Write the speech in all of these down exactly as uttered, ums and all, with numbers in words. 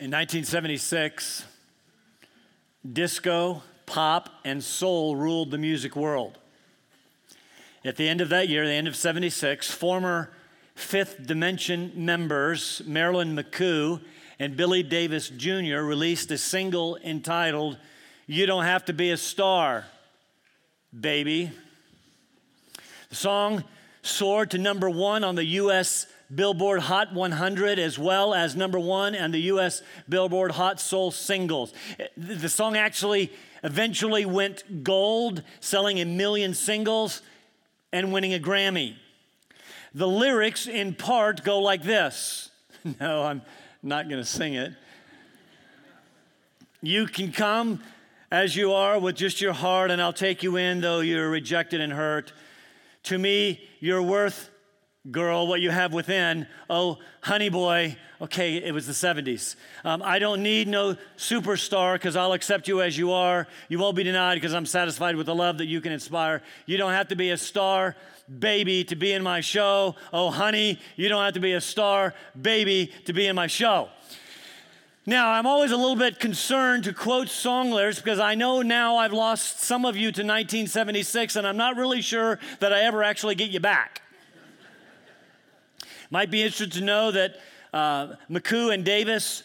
In nineteen seventy-six, disco, pop, and soul ruled the music world. At the end of that year, the end of seventy-six, former Fifth Dimension members Marilyn McCoo and Billy Davis Junior released a single entitled, "You Don't Have to Be a Star, Baby." The song soared to number one on the U S Billboard Hot one hundred, as well as number one on the U S Billboard Hot Soul Singles. The song actually eventually went gold, selling a million singles and winning a Grammy. The lyrics, in part, go like this. No, I'm not going to sing it. You can come as you are with just your heart, and I'll take you in, though you're rejected and hurt. To me, you're worth, girl, what you have within. Oh, honey boy. Okay, it was the seventies. Um, I don't need no superstar, because I'll accept you as you are. You won't be denied, because I'm satisfied with the love that you can inspire. You don't have to be a star, baby, to be in my show. Oh, honey, you don't have to be a star, baby, to be in my show. Now, I'm always a little bit concerned to quote song lyrics, because I know now I've lost some of you to nineteen seventy-six, and I'm not really sure that I ever actually get you back. Might be interested to know that uh, McCoo and Davis,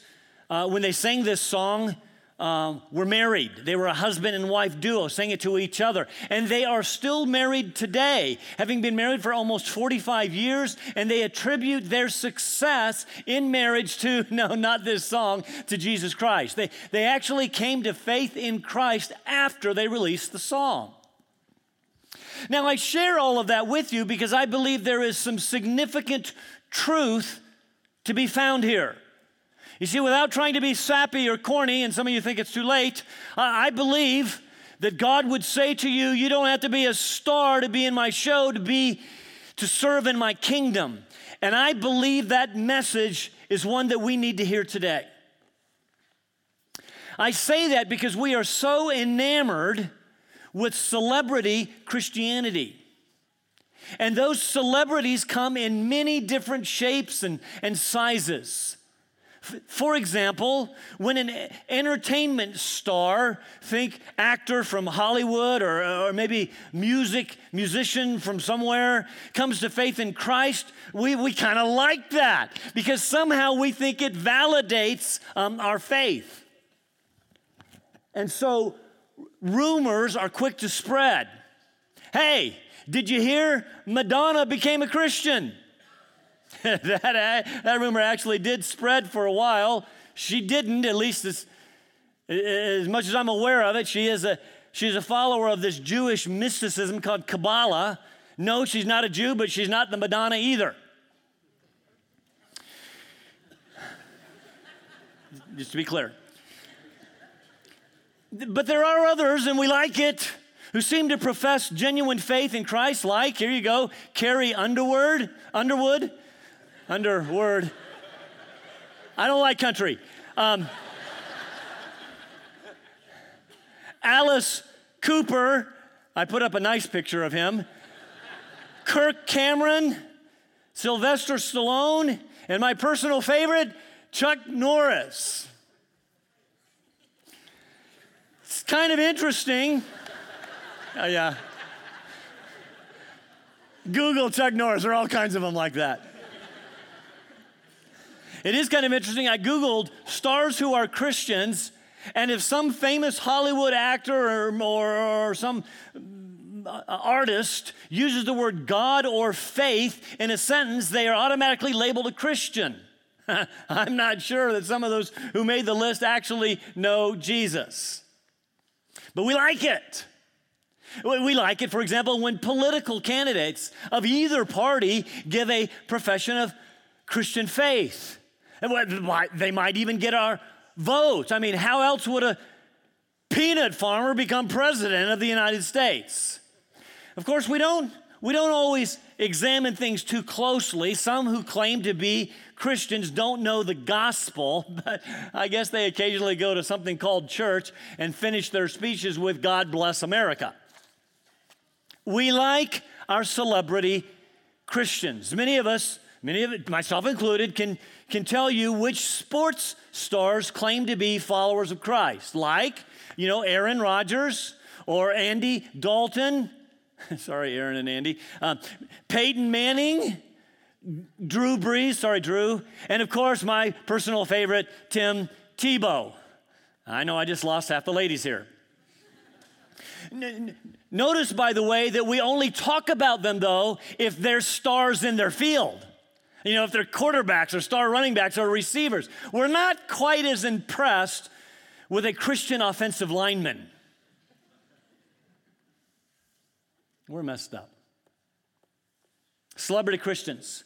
uh, when they sang this song, um, were married. They were a husband and wife duo, sang it to each other. And they are still married today, having been married for almost forty-five years, and they attribute their success in marriage to, no, not this song, to Jesus Christ. They, they actually came to faith in Christ after they released the song. Now, I share all of that with you because I believe there is some significant truth to be found here. You see, without trying to be sappy or corny, and some of you think it's too late, I believe that God would say to you, you don't have to be a star to be in my show, to be, to serve in my kingdom. And I believe that message is one that we need to hear today. I say that because we are so enamored with celebrity Christianity. And those celebrities come in many different shapes and, and sizes. For example, when an entertainment star, think actor from Hollywood or, or maybe music musician from somewhere, comes to faith in Christ, we, we kind of like that because somehow we think it validates um, our faith. And so rumors are quick to spread. Hey, did you hear Madonna became a Christian? that, that rumor actually did spread for a while. She didn't, at least as, as much as I'm aware of it. She is a she's a follower of this Jewish mysticism called Kabbalah. No, she's not a Jew, but she's not the Madonna either. Just to be clear. But there are others, and we like it, who seem to profess genuine faith in Christ, like, here you go, Carrie Underwood, Underwood, Underwood. I don't like country. Um, Alice Cooper, I put up a nice picture of him. Kirk Cameron, Sylvester Stallone, and my personal favorite, Chuck Norris. It's kind of interesting. Oh, yeah. Google Chuck Norris. There are all kinds of them like that. It is kind of interesting. I Googled stars who are Christians, and if some famous Hollywood actor or, or, or some artist uses the word God or faith in a sentence, they are automatically labeled a Christian. I'm not sure that some of those who made the list actually know Jesus. But we like it. We like it, for example, when political candidates of either party give a profession of Christian faith. And they might even get our votes. I mean, how else would a peanut farmer become president of the United States? Of course, we don't, we don't always examine things too closely. Some who claim to be Christians don't know the gospel, but I guess they occasionally go to something called church and finish their speeches with God bless America. We like our celebrity Christians. Many of us many of it, myself included, can, can tell you which sports stars claim to be followers of Christ, like, you know, Aaron Rodgers or Andy Dalton. Sorry, Aaron and Andy. Uh, Peyton Manning, Drew Brees, sorry, Drew, and of course, my personal favorite, Tim Tebow. I know I just lost half the ladies here. Notice, by the way, that we only talk about them, though, if they're stars in their field. You know, if they're quarterbacks or star running backs or receivers. We're not quite as impressed with a Christian offensive lineman. We're messed up. Celebrity Christians,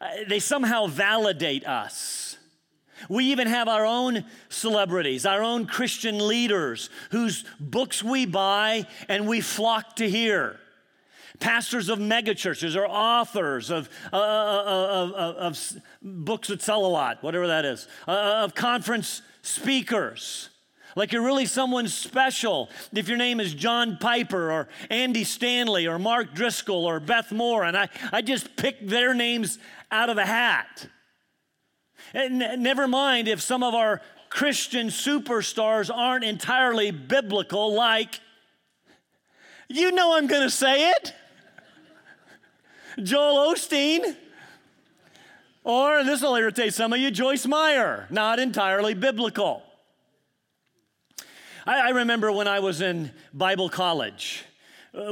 uh, they somehow validate us. We even have our own celebrities, our own Christian leaders whose books we buy and we flock to hear. Pastors of megachurches or authors of, uh, of, of, of books that sell a lot, whatever that is, uh, of conference speakers. Like you're really someone special if your name is John Piper or Andy Stanley or Mark Driscoll or Beth Moore, and I, I just pick their names out of a hat. And n- never mind if some of our Christian superstars aren't entirely biblical, like, you know I'm going to say it, Joel Osteen, or, and this will irritate some of you, Joyce Meyer, not entirely biblical. I remember when I was in Bible college,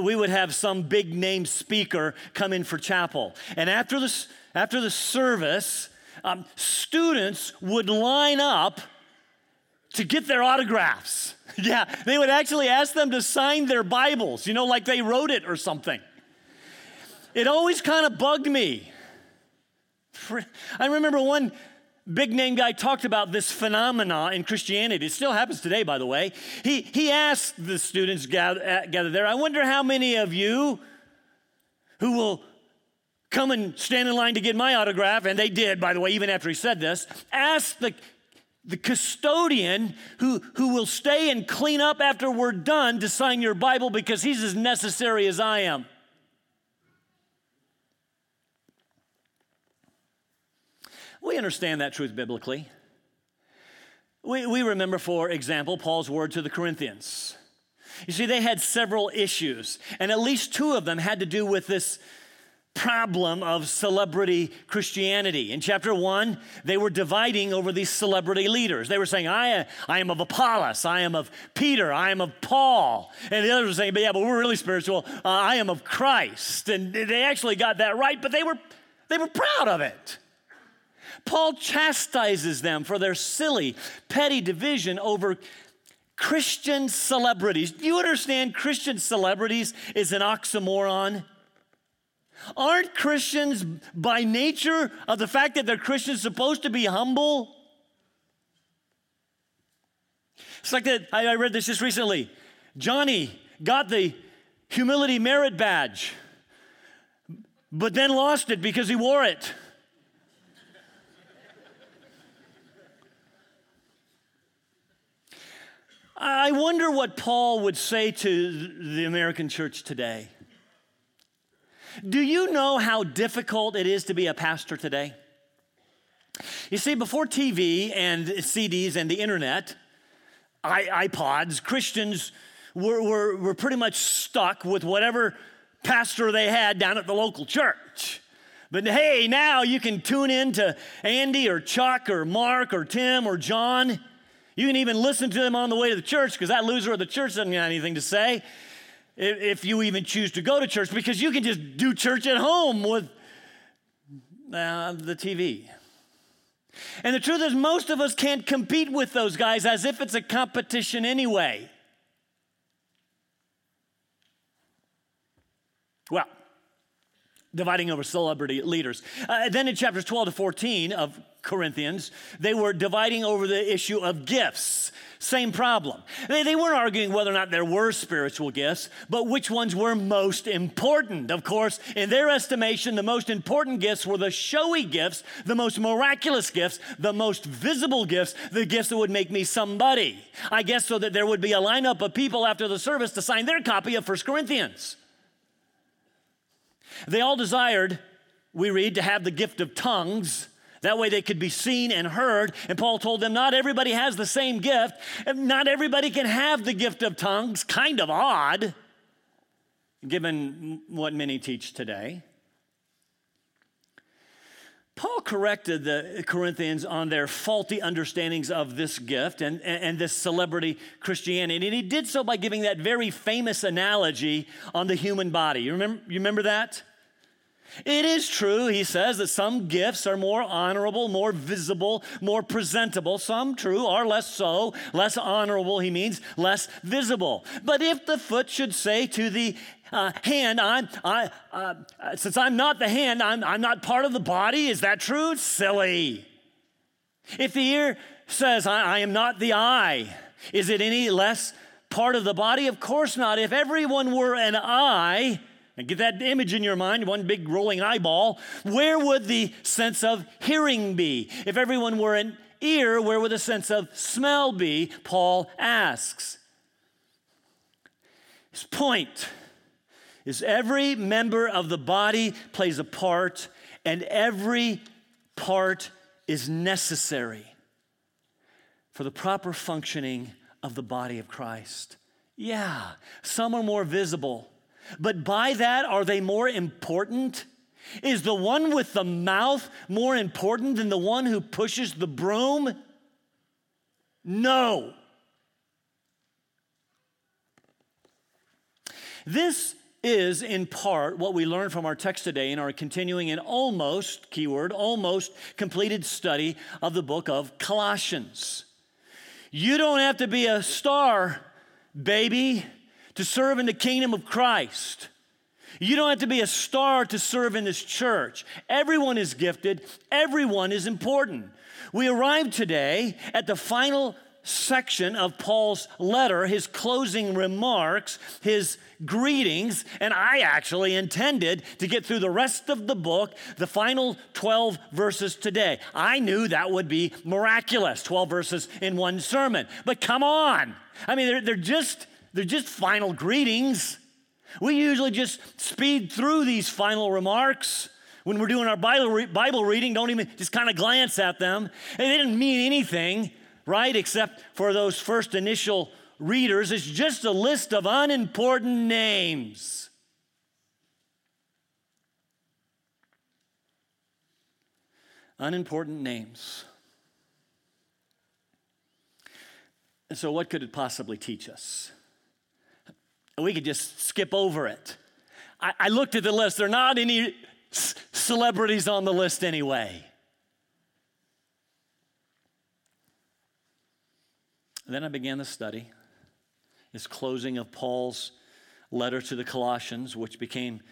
we would have some big name speaker come in for chapel. And after the, after the service, um, students would line up to get their autographs. Yeah, they would actually ask them to sign their Bibles, you know, like they wrote it or something. It always kind of bugged me. I remember one big name guy talked about this phenomena in Christianity. It still happens today, by the way. He he asked the students gathered gather there, I wonder how many of you who will come and stand in line to get my autograph, and they did, by the way, even after he said this, asked the, the custodian who, who will stay and clean up after we're done to sign your Bible because he's as necessary as I am. We understand that truth biblically. We, we remember, for example, Paul's word to the Corinthians. You see, they had several issues, and at least two of them had to do with this problem of celebrity Christianity. In chapter one, they were dividing over these celebrity leaders. They were saying, I, I am of Apollos, I am of Peter, I am of Paul. And the others were saying, but yeah, but we're really spiritual. Uh, I am of Christ. And they actually got that right, but they were they were proud of it. Paul chastises them for their silly, petty division over Christian celebrities. Do you understand Christian celebrities is an oxymoron? Aren't Christians, by nature of the fact that they're Christians, supposed to be humble? It's like that. I read this just recently. Johnny got the humility merit badge, but then lost it because he wore it. I wonder what Paul would say to the American church today. Do you know how difficult it is to be a pastor today? You see, before T V and C Ds and the internet, iPods, Christians were, were, were pretty much stuck with whatever pastor they had down at the local church. But hey, now you can tune in to Andy or Chuck or Mark or Tim or John. You can even listen to them on the way to the church because that loser of the church doesn't have anything to say if you even choose to go to church, because you can just do church at home with uh, the T V. And the truth is, most of us can't compete with those guys as if it's a competition anyway. Well, dividing over celebrity leaders. Uh, then in chapters twelve to fourteen of Corinthians, they were dividing over the issue of gifts. Same problem. They, they weren't arguing whether or not there were spiritual gifts, but which ones were most important. Of course, in their estimation, the most important gifts were the showy gifts, the most miraculous gifts, the most visible gifts, the gifts that would make me somebody. I guess so that there would be a lineup of people after the service to sign their copy of First Corinthians. They all desired we read, to have the gift of tongues. That way they could be seen and heard. And Paul told them, not everybody has the same gift. And not everybody can have the gift of tongues. Kind of odd, given what many teach today. Paul corrected the Corinthians on their faulty understandings of this gift and, and, and this celebrity Christianity. And he did so by giving that very famous analogy on the human body. You remember, you remember that? It is true, he says, that some gifts are more honorable, more visible, more presentable. Some, true, are less so. Less honorable, he means, less visible. But if the foot should say to the uh, hand, I'm, I, uh, since I'm not the hand, I'm, I'm not part of the body, is that true? Silly. If the ear says, I, I am not the eye, is it any less part of the body? Of course not. If everyone were an eye, and get that image in your mind, one big rolling eyeball, where would the sense of hearing be? If everyone were an ear, where would the sense of smell be? Paul asks. His point is every member of the body plays a part, and every part is necessary for the proper functioning of the body of Christ. Yeah, some are more visible. But by that, are they more important? Is the one with the mouth more important than the one who pushes the broom? No. This is, in part, what we learn from our text today in our continuing and almost, keyword, almost completed study of the book of Colossians. You don't have to be a star, baby, to serve in the kingdom of Christ. You don't have to be a star to serve in this church. Everyone is gifted. Everyone is important. We arrive today at the final section of Paul's letter, his closing remarks, his greetings, and I actually intended to get through the rest of the book, the final twelve verses today. I knew that would be miraculous, twelve verses in one sermon. But come on. I mean, they're, they're just... They're just final greetings. We usually just speed through these final remarks when we're doing our Bible, re- Bible reading. Don't even just kind of glance at them. And they didn't mean anything, right, except for those first initial readers. It's just a list of unimportant names. Unimportant names. And so what could it possibly teach us? We could just skip over it. I, I looked at the list. There are not any c- celebrities on the list anyway. And then I began the study, this closing of Paul's letter to the Colossians, which became,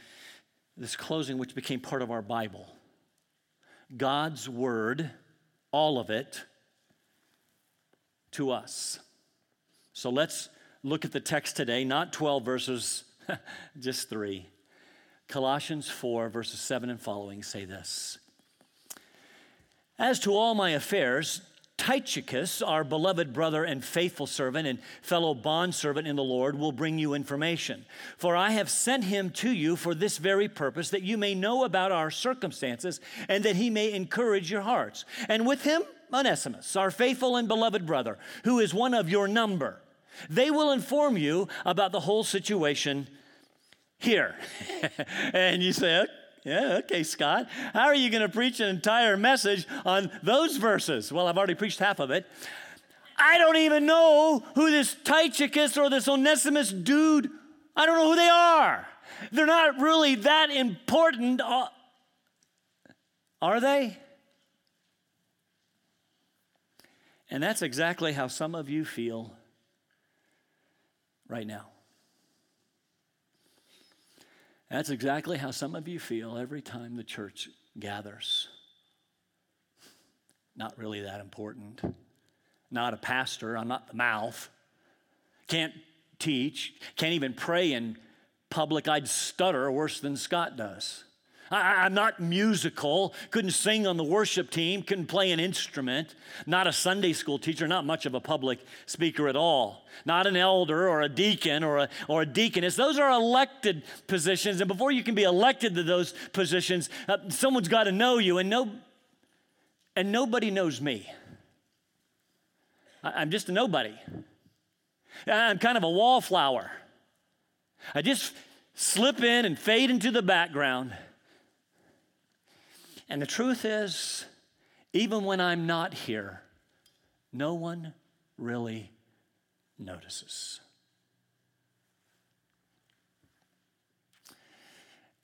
this closing which became part of our Bible. God's word, all of it, to us. So let's look at the text today, not twelve verses, just three. Colossians four, verses seven and following say this. As to all my affairs, Tychicus, our beloved brother and faithful servant and fellow bondservant in the Lord, will bring you information. For I have sent him to you for this very purpose, that you may know about our circumstances and that he may encourage your hearts. And with him, Onesimus, our faithful and beloved brother, who is one of your number. They will inform you about the whole situation here. And you say, yeah, okay, Scott, how are you going to preach an entire message on those verses? Well, I've already preached half of it. I don't even know who this Tychicus or this Onesimus dude, I don't know who they are. They're not really that important, are they? And that's exactly how some of you feel right now. That's exactly how some of you feel every time the church gathers. Not really that important. Not a pastor. I'm not the mouth. Can't teach. Can't even pray in public. I'd stutter worse than Scott does. I, I'm not musical, couldn't sing on the worship team, couldn't play an instrument, not a Sunday school teacher, not much of a public speaker at all, not an elder or a deacon or a, or a deaconess. Those are elected positions, and before you can be elected to those positions, uh, someone's got to know you, and no, and nobody knows me. I, I'm just a nobody. I'm kind of a wallflower. I just slip in and fade into the background. And the truth is, even when I'm not here, no one really notices.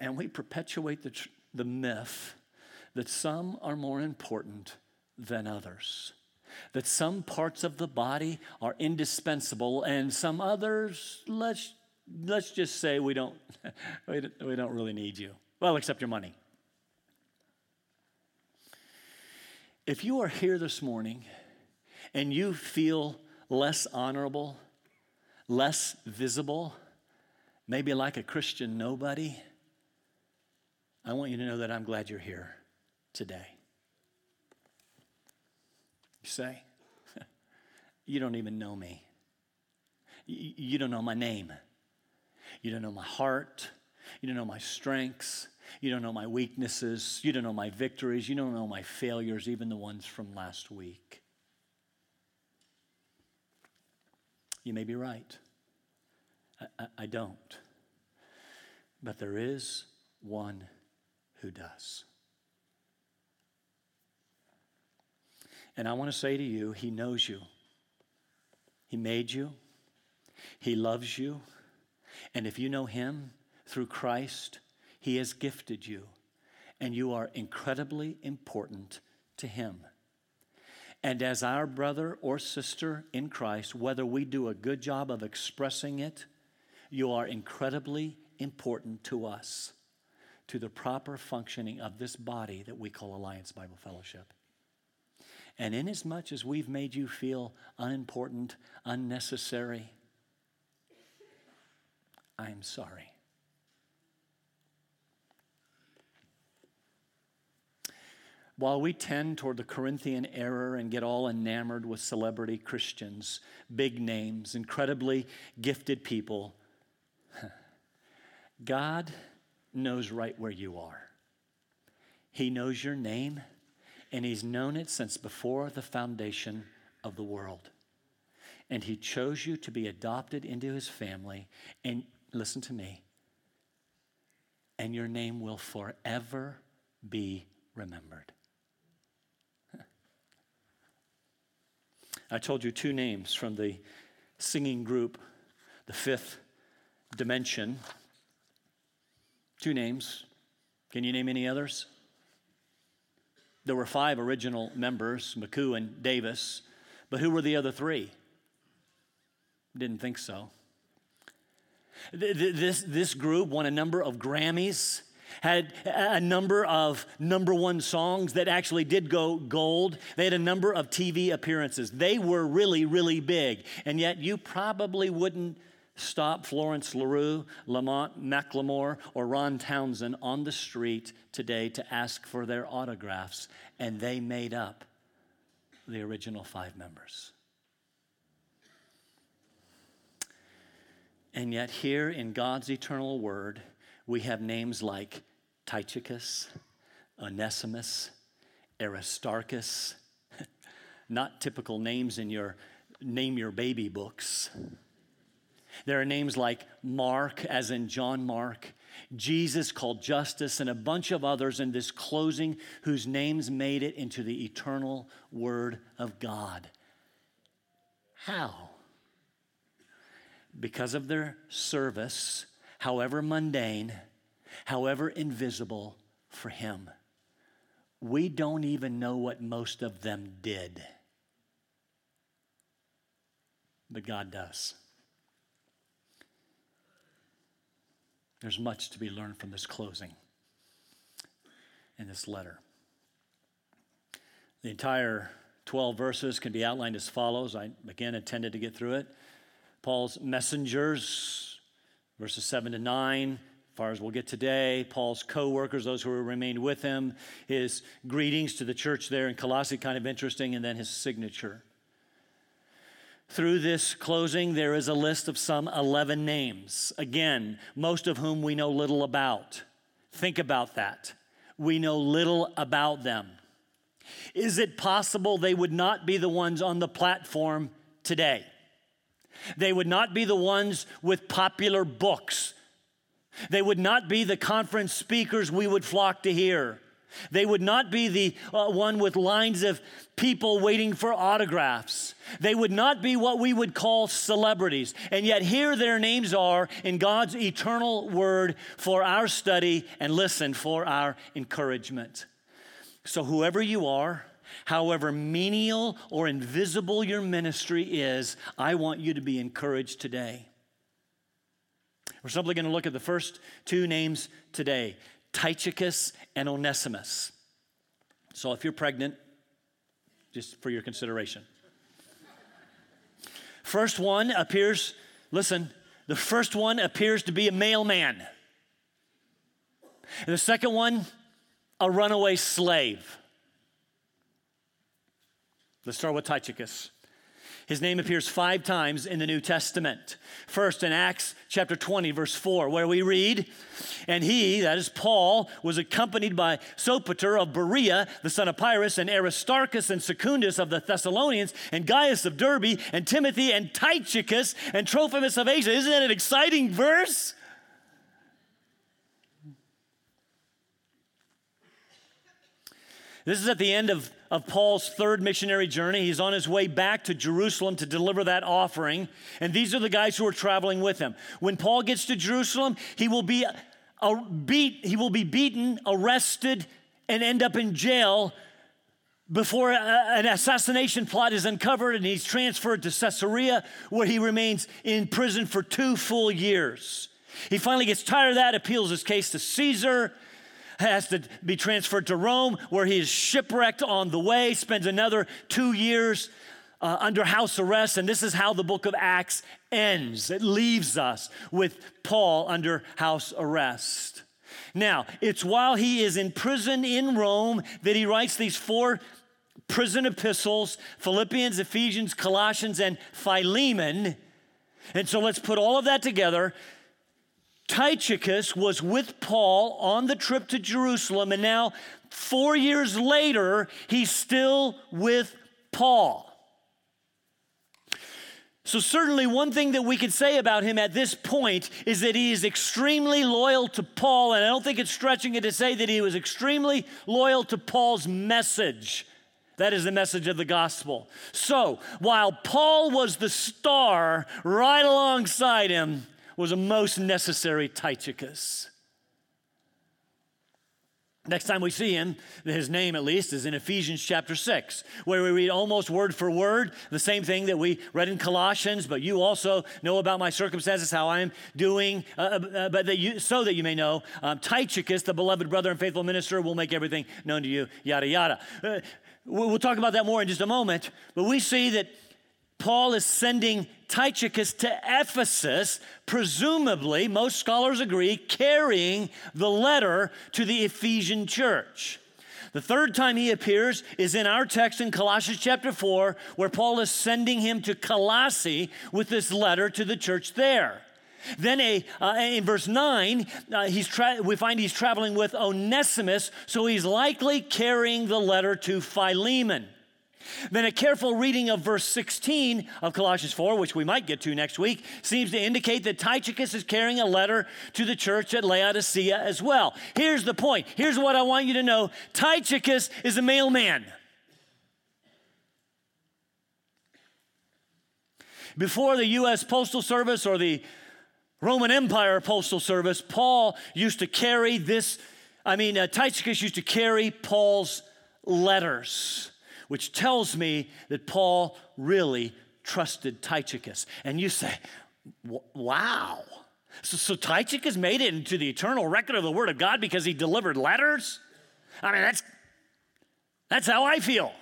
And we perpetuate the, tr- the myth that some are more important than others, that some parts of the body are indispensable and some others, let's let's just say we don't we don't, we don't really need you. Well, except your money. If you are here this morning and you feel less honorable, less visible, maybe like a Christian nobody, I want you to know that I'm glad you're here today. You say, you don't even know me. You don't know my name. You don't know my heart. You don't know my strengths. You don't know my weaknesses. You don't know my victories. You don't know my failures, even the ones from last week. You may be right. I, I, I don't. But there is one who does. And I want to say to you, he knows you. He made you. He loves you. And if you know him through Christ, he has gifted you. And you are incredibly important to him. And as our brother or sister in Christ, whether we do a good job of expressing it, you are incredibly important to us, to the proper functioning of this body that we call Alliance Bible Fellowship. And inasmuch as we've made you feel unimportant, unnecessary, I am sorry. While we tend toward the Corinthian error and get all enamored with celebrity Christians, big names, incredibly gifted people, God knows right where you are. He knows your name. And he's known it since before the foundation of the world. And he chose you to be adopted into his family. And listen to me. And your name will forever be remembered. I told you two names from the singing group, the Fifth Dimension. Two names. Can you name any others? There were five original members, McCoo and Davis, but who were the other three? Didn't think so. This, this group won a number of Grammys, had a number of number one songs that actually did go gold. They had a number of T V appearances. They were really, really big, and yet you probably wouldn't stop Florence LaRue, Lamont McLemore, or Ron Townsend on the street today to ask for their autographs, and they made up the original five members. And yet here in God's eternal word, we have names like Tychicus, Onesimus, Aristarchus, not typical names in your name your baby books. There are names like Mark, as in John Mark, Jesus called Justice, and a bunch of others in this closing whose names made it into the eternal Word of God. How? Because of their service, however mundane, however invisible, for Him. We don't even know what most of them did, but God does. There's much to be learned from this closing in this letter. The entire twelve verses can be outlined as follows. I, again, intended to get through it. Paul's messengers, verses seven to nine, far as we'll get today, Paul's co-workers, those who remained with him, his greetings to the church there in Colossae, kind of interesting, and then his signature. Through this closing, there is a list of some eleven names, again, most of whom we know little about. Think about that. We know little about them. Is it possible they would not be the ones on the platform today? They would not be the ones with popular books. They would not be the conference speakers we would flock to hear. They would not be the uh, one with lines of people waiting for autographs. They would not be what we would call celebrities. And yet here their names are in God's eternal word for our study and, listen, for our encouragement. So whoever you are, however menial or invisible your ministry is, I want you to be encouraged today. We're simply going to look at the first two names today, Tychicus and Onesimus. So if you're pregnant, just for your consideration. First one appears, listen, the first one appears to be a mailman. And the second one, a runaway slave. Let's start with Tychicus. His name appears five times in the New Testament. First in Acts chapter twenty, verse four, where we read, and he, that is Paul, was accompanied by Sopater of Berea, the son of Pyrrhus, and Aristarchus and Secundus of the Thessalonians, and Gaius of Derbe, and Timothy, and Tychicus, and Trophimus of Asia. Isn't that an exciting verse? This is at the end of, of Paul's third missionary journey. He's on his way back to Jerusalem to deliver that offering. And these are the guys who are traveling with him. When Paul gets to Jerusalem, he will be a beat, he will be beaten, arrested, and end up in jail before a, an assassination plot is uncovered, and he's transferred to Caesarea, where he remains in prison for two full years. He finally gets tired of that, appeals his case to Caesar, has to be transferred to Rome, where he is shipwrecked on the way, spends another two years uh, under house arrest, and this is how the book of Acts ends. It leaves us with Paul under house arrest. Now, it's while he is in prison in Rome that he writes these four prison epistles, Philippians, Ephesians, Colossians, and Philemon. And so let's put all of that together. Tychicus was with Paul on the trip to Jerusalem, and now four years later, he's still with Paul. So certainly one thing that we can say about him at this point is that he is extremely loyal to Paul, and I don't think it's stretching it to say that he was extremely loyal to Paul's message. That is the message of the gospel. So while Paul was the star, right alongside him was a most necessary Tychicus. Next time we see him, his name at least, is in Ephesians chapter six, where we read almost word for word, the same thing that we read in Colossians, but you also know about my circumstances, how I am doing, uh, uh, but that you, so that you may know, um, Tychicus, the beloved brother and faithful minister, will make everything known to you, yada, yada. Uh, we'll talk about that more in just a moment, but we see that Paul is sending Tychicus to Ephesus, presumably, most scholars agree, carrying the letter to the Ephesian church. The third time he appears is in our text in Colossians chapter four, where Paul is sending him to Colossae with this letter to the church there. Then a, uh, in verse nine, uh, he's tra- we find he's traveling with Onesimus, so he's likely carrying the letter to Philemon. Then a careful reading of verse sixteen of Colossians four, which we might get to next week, seems to indicate that Tychicus is carrying a letter to the church at Laodicea as well. Here's the point. Here's what I want you to know. Tychicus is a mailman. Before the U S Postal Service or the Roman Empire Postal Service, Paul used to carry this, I mean, uh, Tychicus used to carry Paul's letters, which tells me that Paul really trusted Tychicus. And you say, wow. So, so Tychicus made it into the eternal record of the Word of God because he delivered letters? I mean, that's that's how I feel.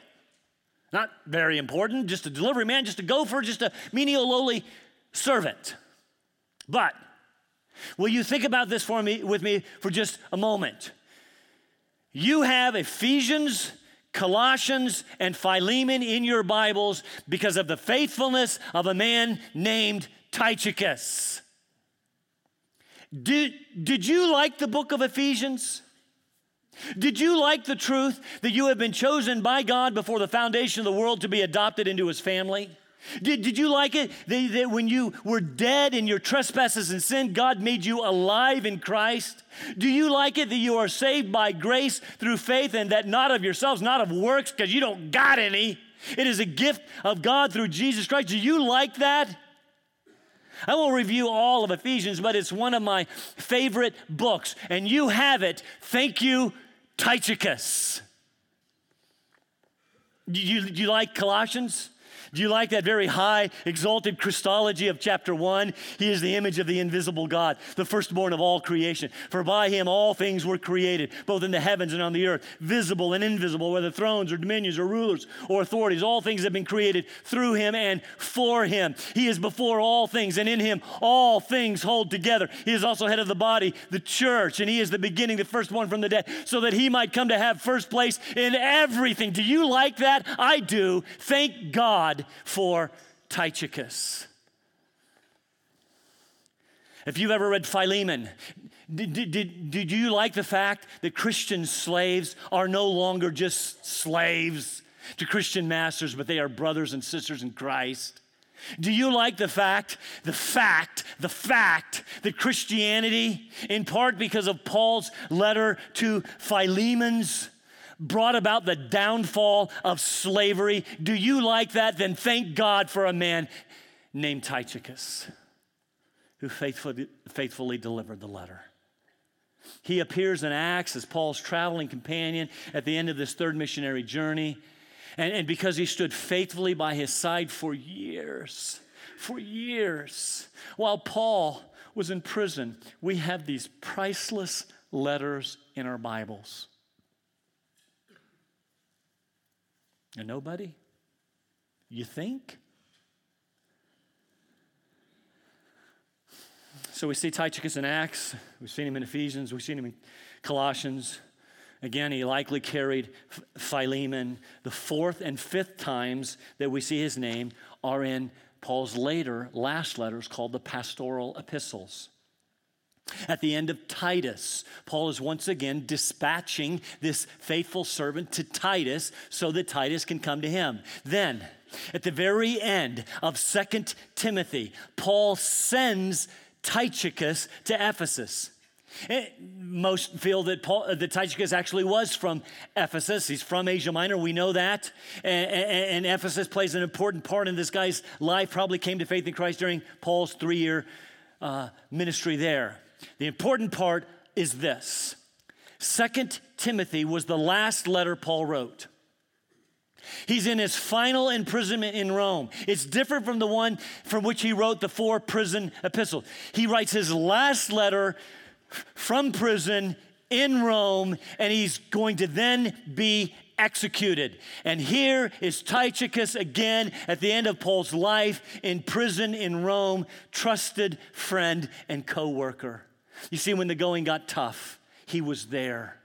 Not very important, just a delivery man, just a gopher, just a menial, lowly servant. But Will you think about this for me, with me for just a moment? You have Ephesians, Colossians, and Philemon in your Bibles because of the faithfulness of a man named Tychicus. Did, did you like the book of Ephesians? Did you like the truth that you have been chosen by God before the foundation of the world to be adopted into his family? Did, did you like it that, that when you were dead in your trespasses and sin, God made you alive in Christ? Do you like it that you are saved by grace through faith and that not of yourselves, not of works, because you don't got any? It is a gift of God through Jesus Christ. Do you like that? I won't review all of Ephesians, but it's one of my favorite books, and you have it. Thank you, Tychicus. Do you, do you like Colossians? Do you like that very high, exalted Christology of chapter one? He is the image of the invisible God, the firstborn of all creation. For by him all things were created, both in the heavens and on the earth, visible and invisible, whether thrones or dominions or rulers or authorities. All things have been created through him and for him. He is before all things, and in him all things hold together. He is also head of the body, the church, and he is the beginning, the firstborn from the dead, so that he might come to have first place in everything. Do you like that? I do. Thank God for Tychicus. If you've ever read Philemon, did, did, did you like the fact that Christian slaves are no longer just slaves to Christian masters, but they are brothers and sisters in Christ? Do you like the fact, the fact, the fact that Christianity, in part because of Paul's letter to Philemon's, brought about the downfall of slavery? Do you like that? Then thank God for a man named Tychicus who faithfully, faithfully delivered the letter. He appears in Acts as Paul's traveling companion at the end of this third missionary journey. And, and because he stood faithfully by his side for years, for years, while Paul was in prison, we have these priceless letters in our Bibles. And nobody? You think? So we see Tychicus in Acts. We've seen him in Ephesians. We've seen him in Colossians. Again, he likely carried Philemon. The fourth and fifth times that we see his name are in Paul's later last letters called the pastoral epistles. At the end of Titus, Paul is once again dispatching this faithful servant to Titus so that Titus can come to him. Then, at the very end of Second Timothy, Paul sends Tychicus to Ephesus. It, most feel that, Paul, that Tychicus actually was from Ephesus. He's from Asia Minor. We know that. And, and, and Ephesus plays an important part in this guy's life. Probably came to faith in Christ during Paul's three-year uh, ministry there. The important part is this. Second Timothy was the last letter Paul wrote. He's in his final imprisonment in Rome. It's different from the one from which he wrote the four prison epistles. He writes his last letter from prison in Rome, and he's going to then be executed. And here is Tychicus again at the end of Paul's life in prison in Rome, trusted friend and co-worker. You see, when the going got tough, he was there.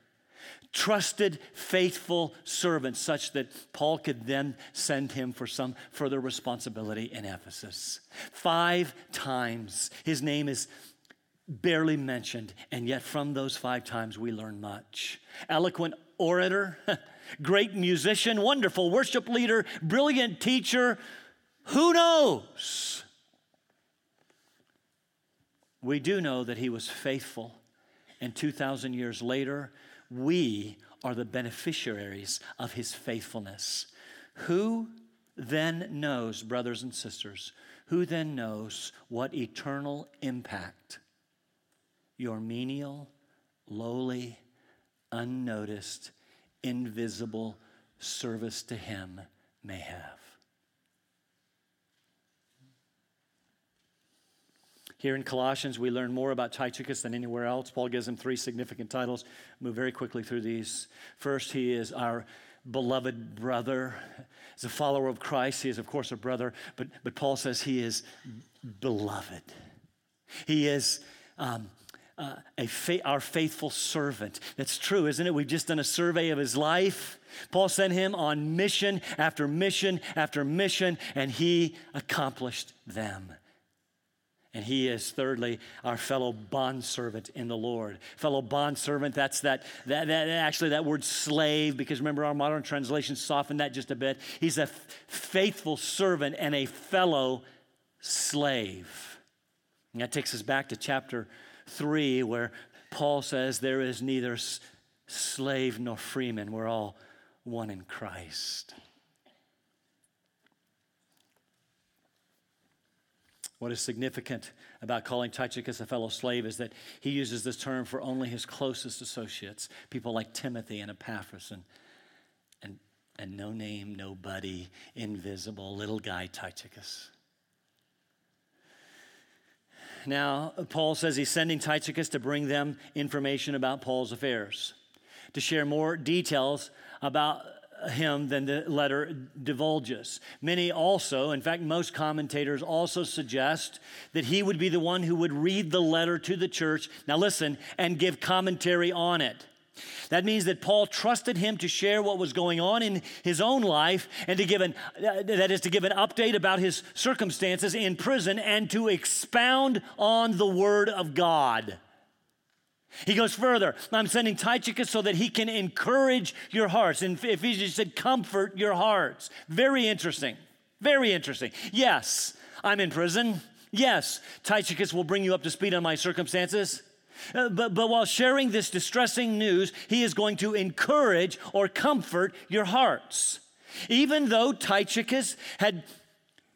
Trusted, faithful servant, such that Paul could then send him for some further responsibility in Ephesus. Five times his name is barely mentioned, and yet from those five times we learn much. Eloquent orator, great musician, wonderful worship leader, brilliant teacher. Who knows? We do know that he was faithful, and two thousand years later, we are the beneficiaries of his faithfulness. Who then knows, brothers and sisters, who then knows what eternal impact your menial, lowly, unnoticed, invisible service to him may have. Here in Colossians, we learn more about Tychicus than anywhere else. Paul gives him three significant titles. Move very quickly through these. First, he is our beloved brother. As a follower of Christ, he is, of course, a brother, but, but Paul says he is beloved. He is um, uh, a fa- our faithful servant. That's true, isn't it? We've just done a survey of his life. Paul sent him on mission after mission after mission, and he accomplished them. And he is, thirdly, our fellow bondservant in the Lord. Fellow bondservant, that's that, that, that, actually that word slave, because remember our modern translations soften that just a bit. He's a f- faithful servant and a fellow slave. And that takes us back to chapter three, where Paul says there is neither s- slave nor freeman. We're all one in Christ. What is significant about calling Tychicus a fellow slave is that he uses this term for only his closest associates, people like Timothy and Epaphras and, and, and no name, nobody, invisible, little guy Tychicus. Now, Paul says he's sending Tychicus to bring them information about Paul's affairs, to share more details about him than the letter divulges. Many also, in fact, most commentators also suggest that he would be the one who would read the letter to the church, now listen, and give commentary on it. That means that Paul trusted him to share what was going on in his own life and to give an, uh, that is to give an update about his circumstances in prison and to expound on the word of God. He goes further. I'm sending Tychicus so that he can encourage your hearts. And Ephesians said, comfort your hearts. Very interesting. Very interesting. Yes, I'm in prison. Yes, Tychicus will bring you up to speed on my circumstances. Uh, but, but while sharing this distressing news, he is going to encourage or comfort your hearts. Even though Tychicus had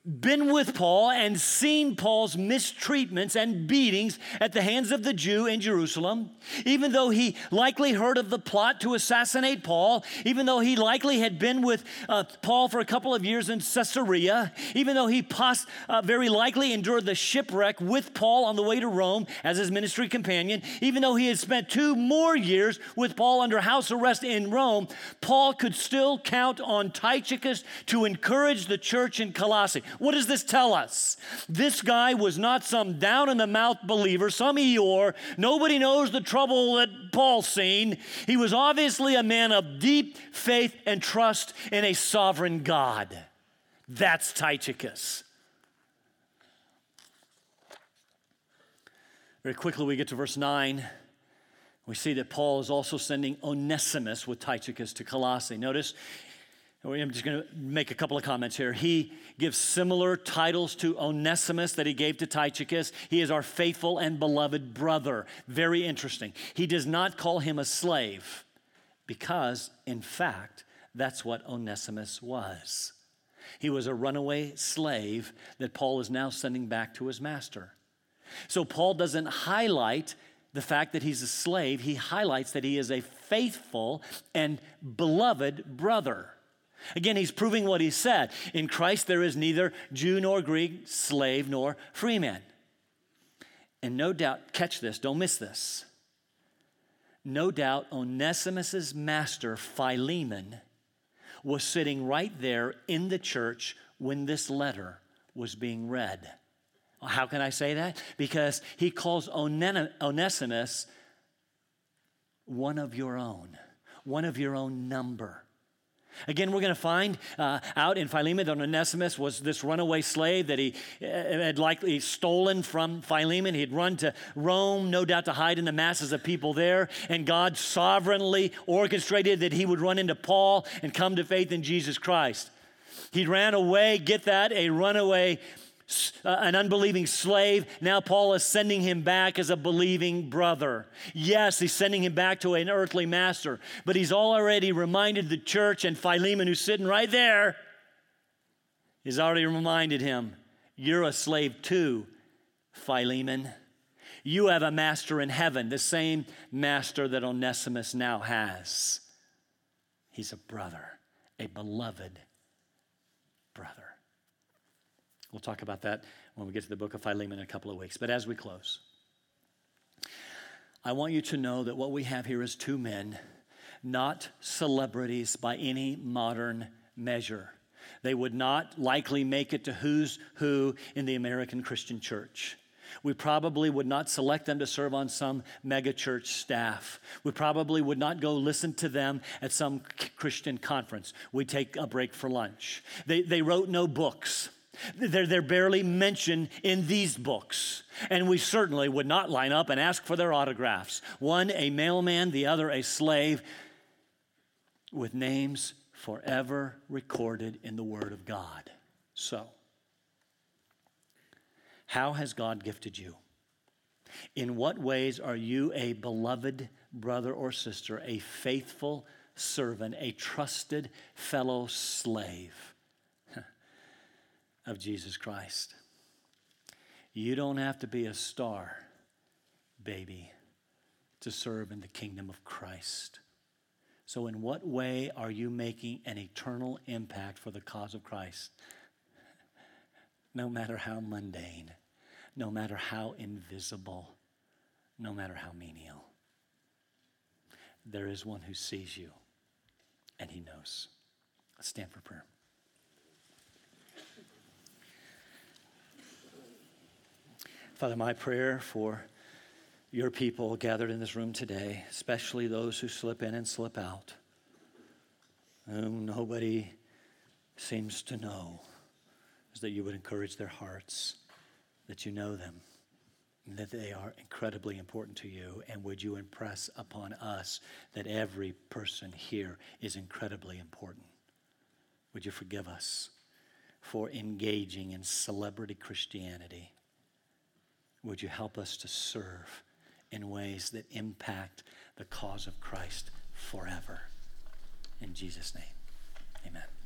been with Paul and seen Paul's mistreatments and beatings at the hands of the Jew in Jerusalem, even though he likely heard of the plot to assassinate Paul, even though he likely had been with uh, Paul for a couple of years in Caesarea, even though he pos- uh, very likely endured the shipwreck with Paul on the way to Rome as his ministry companion, even though he had spent two more years with Paul under house arrest in Rome, Paul could still count on Tychicus to encourage the church in Colossae. What does this tell us? This guy was not some down-in-the-mouth believer, some Eeyore. Nobody knows the trouble that Paul's seen. He was obviously a man of deep faith and trust in a sovereign God. That's Tychicus. Very quickly, we get to verse nine. We see that Paul is also sending Onesimus with Tychicus to Colossae. Notice, I'm just going to make a couple of comments here. He gives similar titles to Onesimus that he gave to Tychicus. He is our faithful and beloved brother. Very interesting. He does not call him a slave because, in fact, that's what Onesimus was. He was a runaway slave that Paul is now sending back to his master. So Paul doesn't highlight the fact that he's a slave. He highlights that he is a faithful and beloved brother. Again, he's proving what he said. In Christ, there is neither Jew nor Greek, slave nor free man. And no doubt, catch this, don't miss this. No doubt, Onesimus' master, Philemon, was sitting right there in the church when this letter was being read. How can I say that? Because he calls Onesimus one of your own, one of your own number. Again, we're going to find uh, out in Philemon that Onesimus was this runaway slave that he uh, had likely stolen from Philemon. He had run to Rome, no doubt to hide in the masses of people there. And God sovereignly orchestrated that he would run into Paul and come to faith in Jesus Christ. He ran away, get that, a runaway, uh, an unbelieving slave. Now Paul is sending him back as a believing brother. Yes, he's sending him back to an earthly master, but he's already reminded the church, and Philemon, who's sitting right there, has already reminded him, you're a slave too, Philemon. You have a master in heaven, the same master that Onesimus now has. He's a brother, a beloved brother. We'll talk about that when we get to the book of Philemon in a couple of weeks. But as we close, I want you to know that what we have here is two men, not celebrities by any modern measure. They would not likely make it to who's who in the American Christian church. We probably would not select them to serve on some megachurch staff. We probably would not go listen to them at some Christian conference. We take a break for lunch. They, they wrote no books. They're, they're barely mentioned in these books. And we certainly would not line up and ask for their autographs. One a mailman, the other a slave, with names forever recorded in the Word of God. So, how has God gifted you? In what ways are you a beloved brother or sister, a faithful servant, a trusted fellow slave of Jesus Christ? You don't have to be a star, baby, to serve in the kingdom of Christ. So in what way are you making an eternal impact for the cause of Christ? No matter how mundane. No matter how invisible, no matter how menial, there is one who sees you and he knows. Let's stand for prayer. Father, my prayer for your people gathered in this room today, especially those who slip in and slip out, whom nobody seems to know, is that you would encourage their hearts, that you know them, and that they are incredibly important to you. And would you impress upon us that every person here is incredibly important? Would you forgive us for engaging in celebrity Christianity? Would you help us to serve in ways that impact the cause of Christ forever? In Jesus' name, amen.